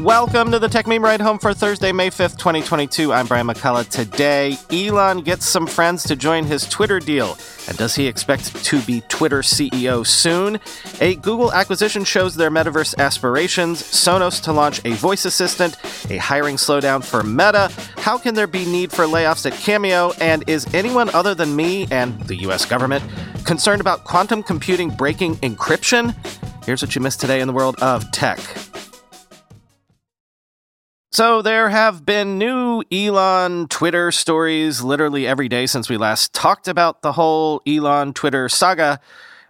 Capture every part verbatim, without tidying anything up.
Welcome to the Tech Meme Ride Home for Thursday, May fifth, twenty twenty-two. I'm Brian McCullough. Today, Elon gets some friends to join his Twitter deal. And does he expect to be Twitter C E O soon? A Google acquisition shows their metaverse aspirations. Sonos to launch a voice assistant. A hiring slowdown for Meta. How can there be need for layoffs at Cameo? And is anyone other than me and the U S government concerned about quantum computing breaking encryption? Here's what you missed today in the world of tech. So there have been new Elon Twitter stories literally every day since we last talked about the whole Elon Twitter saga,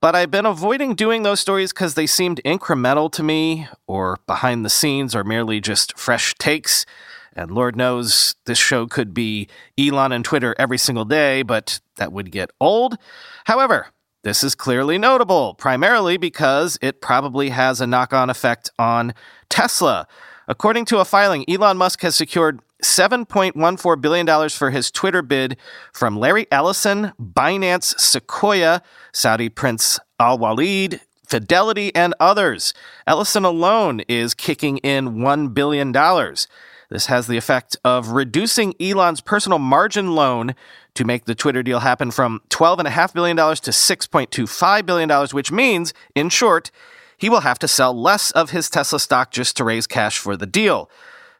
but I've been avoiding doing those stories because they seemed incremental to me, or behind the scenes, or merely just fresh takes. And Lord knows this show could be Elon and Twitter every single day, but that would get old. However, this is clearly notable, primarily because it probably has a knock-on effect on Tesla. According to a filing, Elon Musk has secured seven point one four billion dollars for his Twitter bid from Larry Ellison, Binance, Sequoia, Saudi Prince Al-Waleed, Fidelity, and others. Ellison alone is kicking in one billion dollars. This has the effect of reducing Elon's personal margin loan to make the Twitter deal happen from twelve point five billion dollars to six point two five billion dollars, which means, in short, he will have to sell less of his Tesla stock just to raise cash for the deal.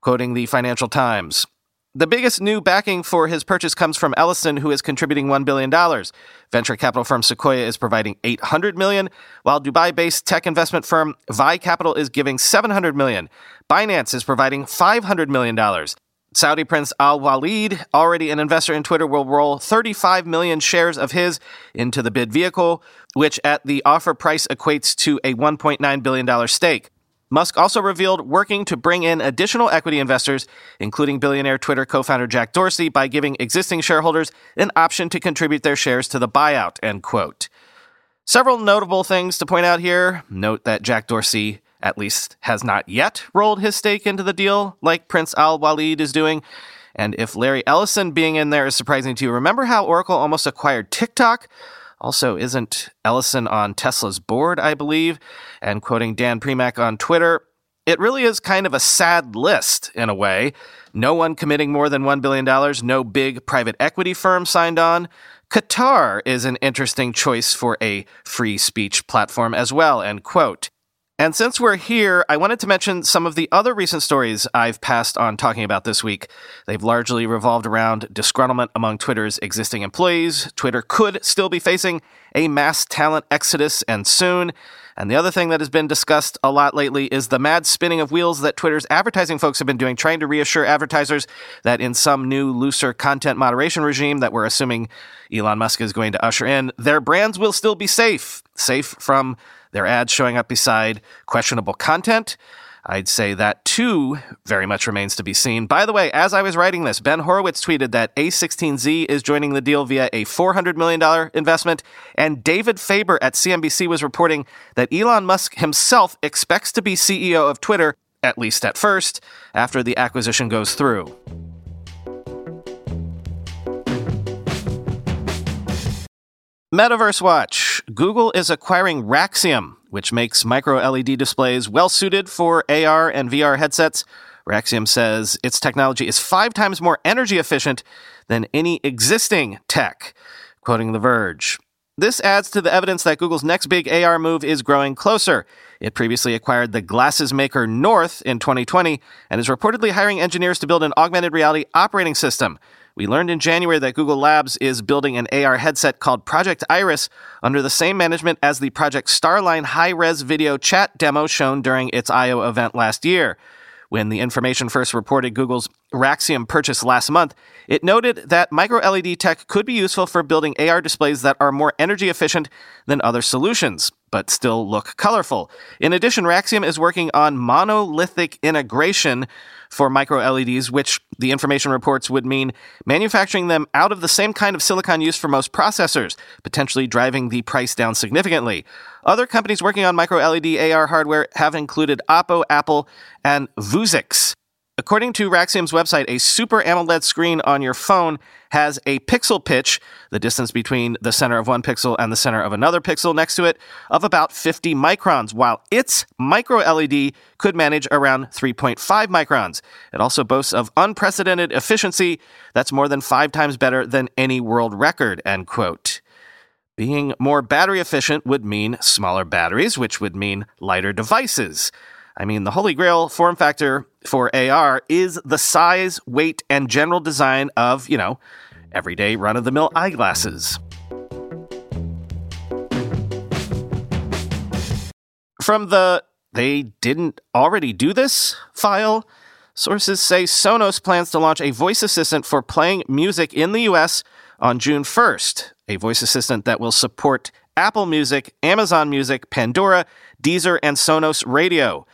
Quoting the Financial Times, the biggest new backing for his purchase comes from Ellison, who is contributing one billion dollars. Venture capital firm Sequoia is providing eight hundred million dollars, while Dubai-based tech investment firm Vi Capital is giving seven hundred million dollars. Binance is providing five hundred million dollars. Saudi Prince Al-Waleed, already an investor in Twitter, will roll thirty-five million shares of his into the bid vehicle, which at the offer price equates to a one point nine billion dollars stake. Musk also revealed working to bring in additional equity investors, including billionaire Twitter co-founder Jack Dorsey, by giving existing shareholders an option to contribute their shares to the buyout, end quote. Several notable things to point out here. Note that Jack Dorsey at least has not yet rolled his stake into the deal like Prince Al-Waleed is doing. And if Larry Ellison being in there is surprising to you, remember how Oracle almost acquired TikTok? Also, isn't Ellison on Tesla's board, I believe? And quoting Dan Premack on Twitter, it really is kind of a sad list in a way. No one committing more than one billion dollars, no big private equity firm signed on. Qatar is an interesting choice for a free speech platform as well, end quote. And since we're here, I wanted to mention some of the other recent stories I've passed on talking about this week. They've largely revolved around disgruntlement among Twitter's existing employees. Twitter could still be facing a mass talent exodus, and soon. And the other thing that has been discussed a lot lately is the mad spinning of wheels that Twitter's advertising folks have been doing, trying to reassure advertisers that in some new, looser content moderation regime that we're assuming Elon Musk is going to usher in, their brands will still be safe, safe from their ads showing up beside questionable content. I'd say that, too, very much remains to be seen. By the way, as I was writing this, Ben Horowitz tweeted that A sixteen Z is joining the deal via a four hundred million dollars investment, and David Faber at C N B C was reporting that Elon Musk himself expects to be C E O of Twitter, at least at first, after the acquisition goes through. Metaverse Watch. Google is acquiring Raxium, which makes micro L E D displays well-suited for A R and V R headsets. Raxium says its technology is five times more energy efficient than any existing tech, quoting The Verge. This adds to the evidence that Google's next big A R move is growing closer. It previously acquired the glasses maker North in twenty twenty and is reportedly hiring engineers to build an augmented reality operating system. We learned in January that Google Labs is building an A R headset called Project Iris under the same management as the Project Starline high-res video chat demo shown during its I O event last year. When The Information first reported Google's Raxium purchase last month, it noted that micro L E D tech could be useful for building A R displays that are more energy efficient than other solutions, but still look colorful. In addition, Raxium is working on monolithic integration for micro L E Ds, which The Information reports would mean manufacturing them out of the same kind of silicon used for most processors, potentially driving the price down significantly. Other companies working on micro L E D A R hardware have included Oppo, Apple, and Vuzix. According to Raxium's website, a Super AMOLED screen on your phone has a pixel pitch, the distance between the center of one pixel and the center of another pixel next to it, of about fifty microns, while its micro-L E D could manage around three point five microns. It also boasts of unprecedented efficiency that's more than five times better than any world record, end quote. Being more battery efficient would mean smaller batteries, which would mean lighter devices. I mean, the holy grail form factor for A R is the size, weight, and general design of, you know, everyday run-of-the-mill eyeglasses. From the "they didn't already do this" file, sources say Sonos plans to launch a voice assistant for playing music in the U S on June first, a voice assistant that will support Apple Music, Amazon Music, Pandora, Deezer, and Sonos Radio.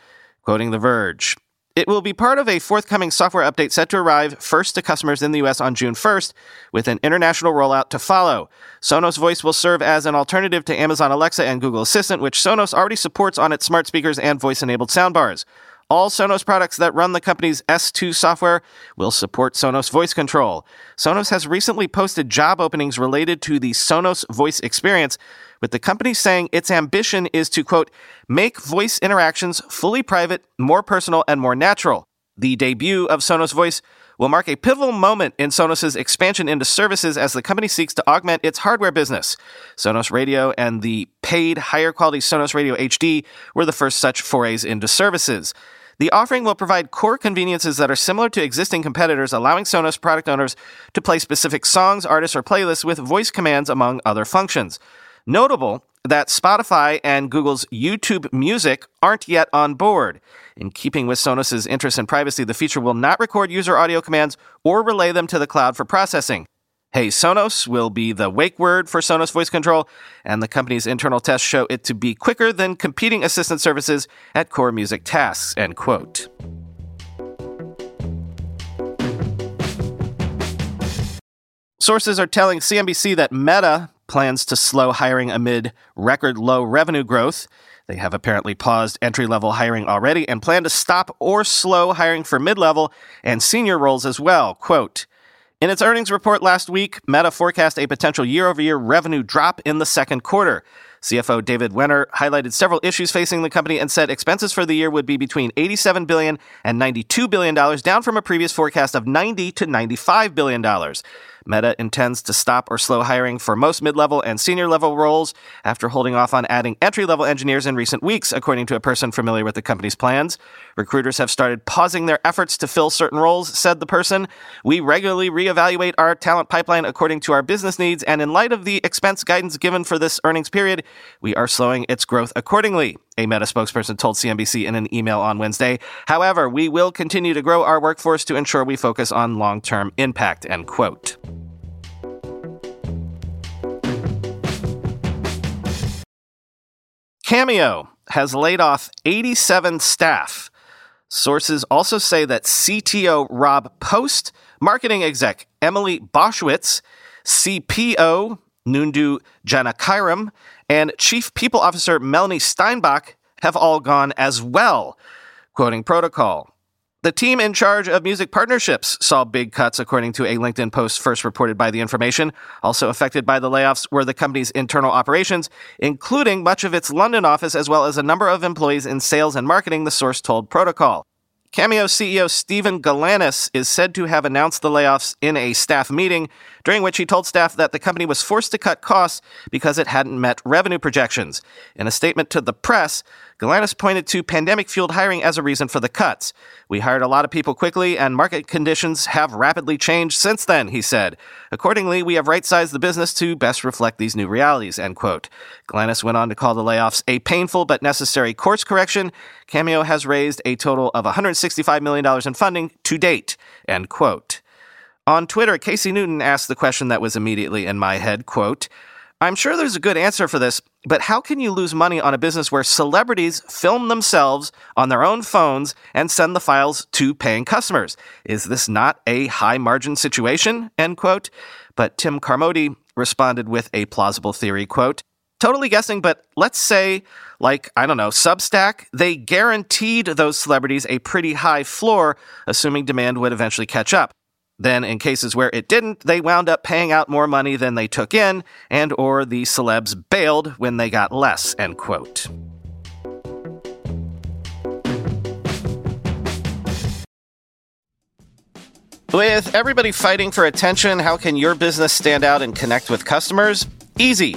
Quoting The Verge, it will be part of a forthcoming software update set to arrive first to customers in the U S on June first, with an international rollout to follow. Sonos Voice will serve as an alternative to Amazon Alexa and Google Assistant, which Sonos already supports on its smart speakers and voice-enabled soundbars. All Sonos products that run the company's S two software will support Sonos Voice Control. Sonos has recently posted job openings related to the Sonos Voice experience, with the company saying its ambition is to, quote, make voice interactions fully private, more personal, and more natural. The debut of Sonos Voice will mark a pivotal moment in Sonos' expansion into services as the company seeks to augment its hardware business. Sonos Radio and the paid, higher-quality Sonos Radio H D were the first such forays into services. The offering will provide core conveniences that are similar to existing competitors, allowing Sonos product owners to play specific songs, artists, or playlists with voice commands, among other functions. Notable that Spotify and Google's YouTube Music aren't yet on board. In keeping with Sonos' interest in privacy, the feature will not record user audio commands or relay them to the cloud for processing. "Hey Sonos" will be the wake word for Sonos Voice Control, and the company's internal tests show it to be quicker than competing assistant services at core music tasks, end quote. Sources are telling C N B C that Meta plans to slow hiring amid record low revenue growth. They have apparently paused entry-level hiring already and plan to stop or slow hiring for mid-level and senior roles as well. Quote, in its earnings report last week, Meta forecast a potential year-over-year revenue drop in the second quarter. C F O David Wenner highlighted several issues facing the company and said expenses for the year would be between eighty-seven billion dollars and ninety-two billion dollars, down from a previous forecast of ninety to ninety-five billion dollars. Meta intends to stop or slow hiring for most mid-level and senior-level roles after holding off on adding entry-level engineers in recent weeks, according to a person familiar with the company's plans. Recruiters have started pausing their efforts to fill certain roles, said the person. We regularly reevaluate our talent pipeline according to our business needs, and in light of the expense guidance given for this earnings period, we are slowing its growth accordingly, a Meta spokesperson told C N B C in an email on Wednesday. However, we will continue to grow our workforce to ensure we focus on long-term impact, end quote. Cameo has laid off eighty-seven staff. Sources also say that C T O Rob Post, marketing exec Emily Boschwitz, C P O Nundu Janakairam, and Chief People Officer Melanie Steinbach have all gone as well, quoting Protocol. The team in charge of music partnerships saw big cuts, according to a LinkedIn post first reported by The Information. Also affected by the layoffs were the company's internal operations, including much of its London office, as well as a number of employees in sales and marketing, the source told Protocol. Cameo C E O Steven Galanis is said to have announced the layoffs in a staff meeting, during which he told staff that the company was forced to cut costs because it hadn't met revenue projections. In a statement to the press, Galanis pointed to pandemic-fueled hiring as a reason for the cuts. We hired a lot of people quickly, and market conditions have rapidly changed since then, he said. Accordingly, we have right-sized the business to best reflect these new realities, end quote. Galanis went on to call the layoffs a painful but necessary course correction. Cameo has raised a total of one hundred sixty-five million dollars in funding to date, end quote. On Twitter, Casey Newton asked the question that was immediately in my head, quote, I'm sure there's a good answer for this, but how can you lose money on a business where celebrities film themselves on their own phones and send the files to paying customers? Is this not a high-margin situation, end quote? But Tim Carmody responded with a plausible theory, quote, totally guessing, but let's say, like, I don't know, Substack, they guaranteed those celebrities a pretty high floor, assuming demand would eventually catch up. Then, in cases where it didn't, they wound up paying out more money than they took in, and or the celebs bailed when they got less, end quote. With everybody fighting for attention, how can your business stand out and connect with customers? Easy.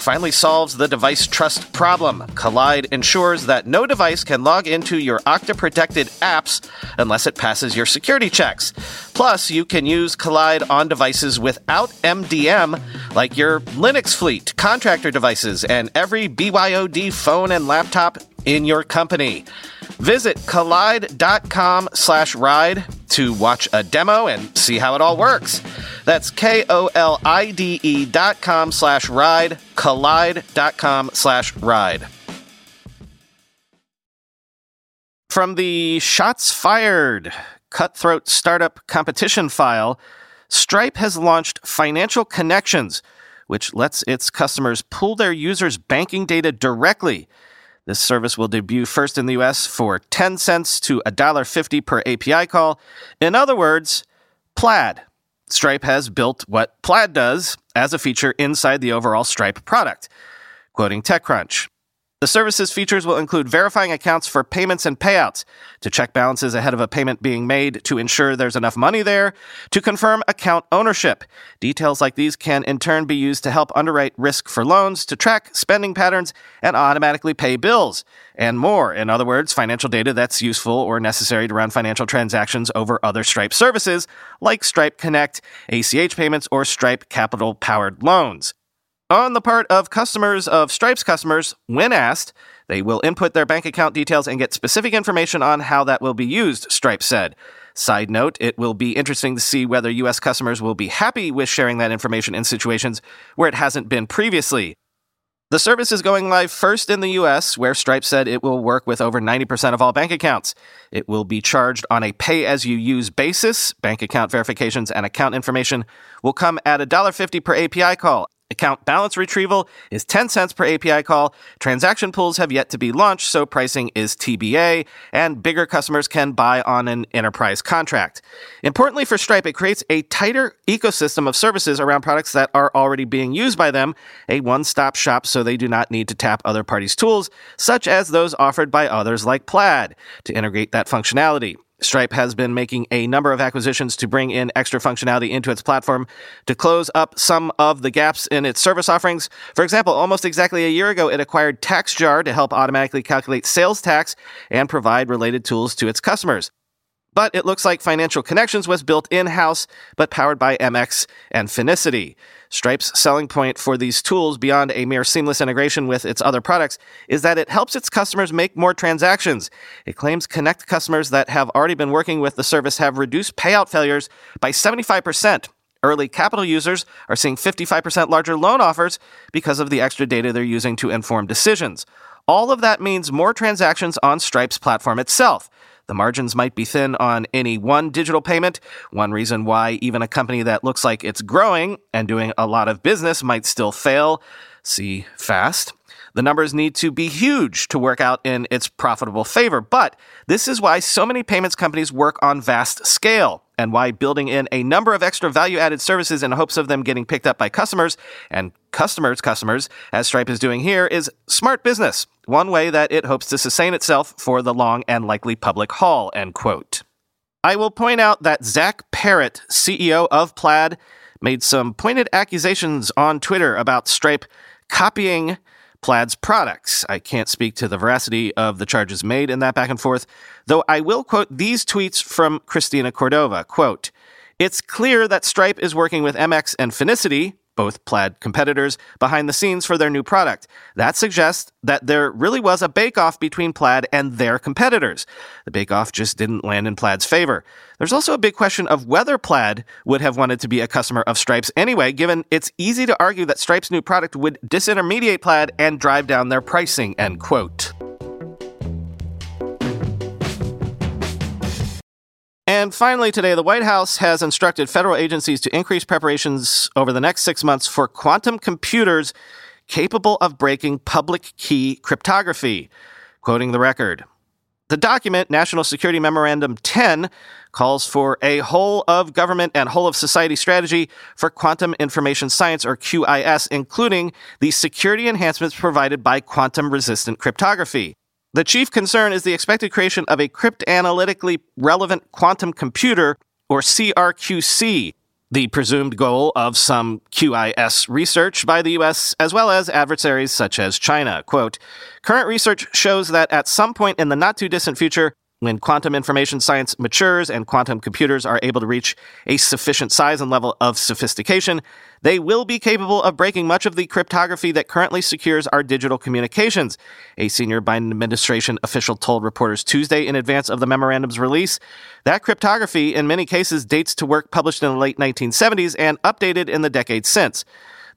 finally solves the device trust problem. Collide ensures that no device can log into your Okta-protected apps unless it passes your security checks. Plus, you can use Collide on devices without M D M, like your Linux fleet, contractor devices, and every B Y O D phone and laptop in your company. Visit collide dot com slash ride to watch a demo and see how it all works. That's K O L I D E dot com slash ride, collide.com slash ride. From the shots fired cutthroat startup competition file, Stripe has launched Financial Connections, which lets its customers pull their users' banking data directly. This service will debut first in the U S for ten cents to one dollar fifty per A P I call. In other words, Plaid. Stripe has built what Plaid does as a feature inside the overall Stripe product. Quoting TechCrunch, the service's features will include verifying accounts for payments and payouts, to check balances ahead of a payment being made to ensure there's enough money there, to confirm account ownership. Details like these can in turn be used to help underwrite risk for loans, to track spending patterns, and automatically pay bills, and more. In other words, financial data that's useful or necessary to run financial transactions over other Stripe services, like Stripe Connect, A C H payments, or Stripe Capital-powered loans. On the part of customers of Stripe's customers, when asked, they will input their bank account details and get specific information on how that will be used, Stripe said. Side note, it will be interesting to see whether U S customers will be happy with sharing that information in situations where it hasn't been previously. The service is going live first in the U S, where Stripe said it will work with over ninety percent of all bank accounts. It will be charged on a pay-as-you-use basis. Bank account verifications and account information will come at one dollar fifty per A P I call. Account balance retrieval is ten cents per A P I call. Transaction pools have yet to be launched, so pricing is T B A, and bigger customers can buy on an enterprise contract. Importantly for Stripe, it creates a tighter ecosystem of services around products that are already being used by them, a one-stop shop so they do not need to tap other parties' tools, such as those offered by others like Plaid, to integrate that functionality. Stripe has been making a number of acquisitions to bring in extra functionality into its platform to close up some of the gaps in its service offerings. For example, almost exactly a year ago, it acquired TaxJar to help automatically calculate sales tax and provide related tools to its customers. but it looks like Financial Connections was built in-house, but powered by M X and Finicity. Stripe's selling point for these tools, beyond a mere seamless integration with its other products, is that it helps its customers make more transactions. It claims Connect customers that have already been working with the service have reduced payout failures by seventy-five percent. Early capital users are seeing fifty-five percent larger loan offers because of the extra data they're using to inform decisions. All of that means more transactions on Stripe's platform itself. The margins might be thin on any one digital payment. One reason why even a company that looks like it's growing and doing a lot of business might still fail. See Fast. The numbers need to be huge to work out in its profitable favor, but this is why so many payments companies work on vast scale, and why building in a number of extra value-added services in hopes of them getting picked up by customers, and customers' customers, as Stripe is doing here, is smart business, one way that it hopes to sustain itself for the long and likely public haul, end quote. I will point out that Zach Parrott, C E O of Plaid, made some pointed accusations on Twitter about Stripe copying Plaid's products. I can't speak to the veracity of the charges made in that back and forth, though I will quote these tweets from Christina Cordova. Quote, "It's clear that Stripe is working with M X and Finicity, both Plaid competitors, behind the scenes for their new product. That suggests that there really was a bake-off between Plaid and their competitors. The bake-off just didn't land in Plaid's favor. There's also a big question of whether Plaid would have wanted to be a customer of Stripe's anyway, given it's easy to argue that Stripe's new product would disintermediate Plaid and drive down their pricing," end quote. And finally today, the White House has instructed federal agencies to increase preparations over the next six months for quantum computers capable of breaking public key cryptography. Quoting the record, the document, National Security Memorandum ten, calls for a whole-of-government and whole-of-society strategy for quantum information science, or Q I S, including the security enhancements provided by quantum-resistant cryptography. The chief concern is the expected creation of a cryptanalytically relevant quantum computer, or C R Q C, the presumed goal of some Q I S research by the U S, as well as adversaries such as China. Quote, "Current research shows that at some point in the not-too-distant future, when quantum information science matures and quantum computers are able to reach a sufficient size and level of sophistication, they will be capable of breaking much of the cryptography that currently secures our digital communications," a senior Biden administration official told reporters Tuesday in advance of the memorandum's release. That cryptography, in many cases, dates to work published in the late nineteen seventies and updated in the decades since.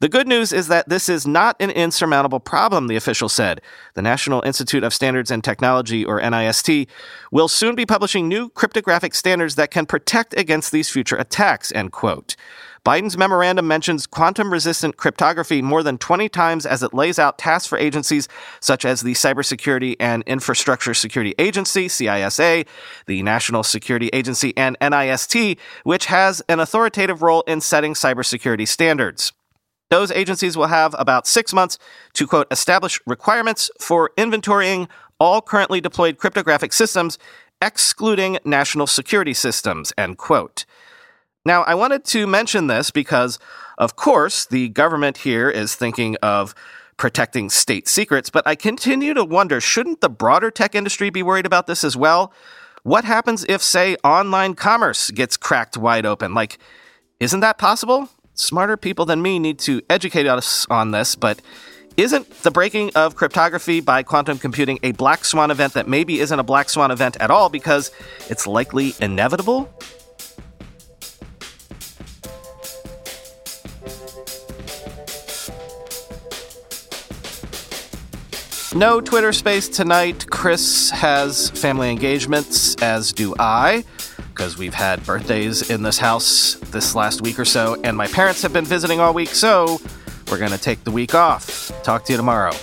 "The good news is that this is not an insurmountable problem," the official said. The National Institute of Standards and Technology, or N I S T, will soon be publishing new cryptographic standards that can protect against these future attacks, end quote. Biden's memorandum mentions quantum-resistant cryptography more than twenty times as it lays out tasks for agencies such as the Cybersecurity and Infrastructure Security Agency, C I S A, the National Security Agency, and N I S T, which has an authoritative role in setting cybersecurity standards. Those agencies will have about six months to, quote, "establish requirements for inventorying all currently deployed cryptographic systems, excluding national security systems," end quote. Now, I wanted to mention this because, of course, the government here is thinking of protecting state secrets, but I continue to wonder, shouldn't the broader tech industry be worried about this as well? What happens if, say, online commerce gets cracked wide open? Like, isn't that possible? Smarter people than me need to educate us on this, but isn't the breaking of cryptography by quantum computing a black swan event that maybe isn't a black swan event at all because it's likely inevitable? No Twitter space tonight. Chris has family engagements, as do I, because we've had birthdays in this house this last week or so, and my parents have been visiting all week, so we're going to take the week off. Talk to you tomorrow.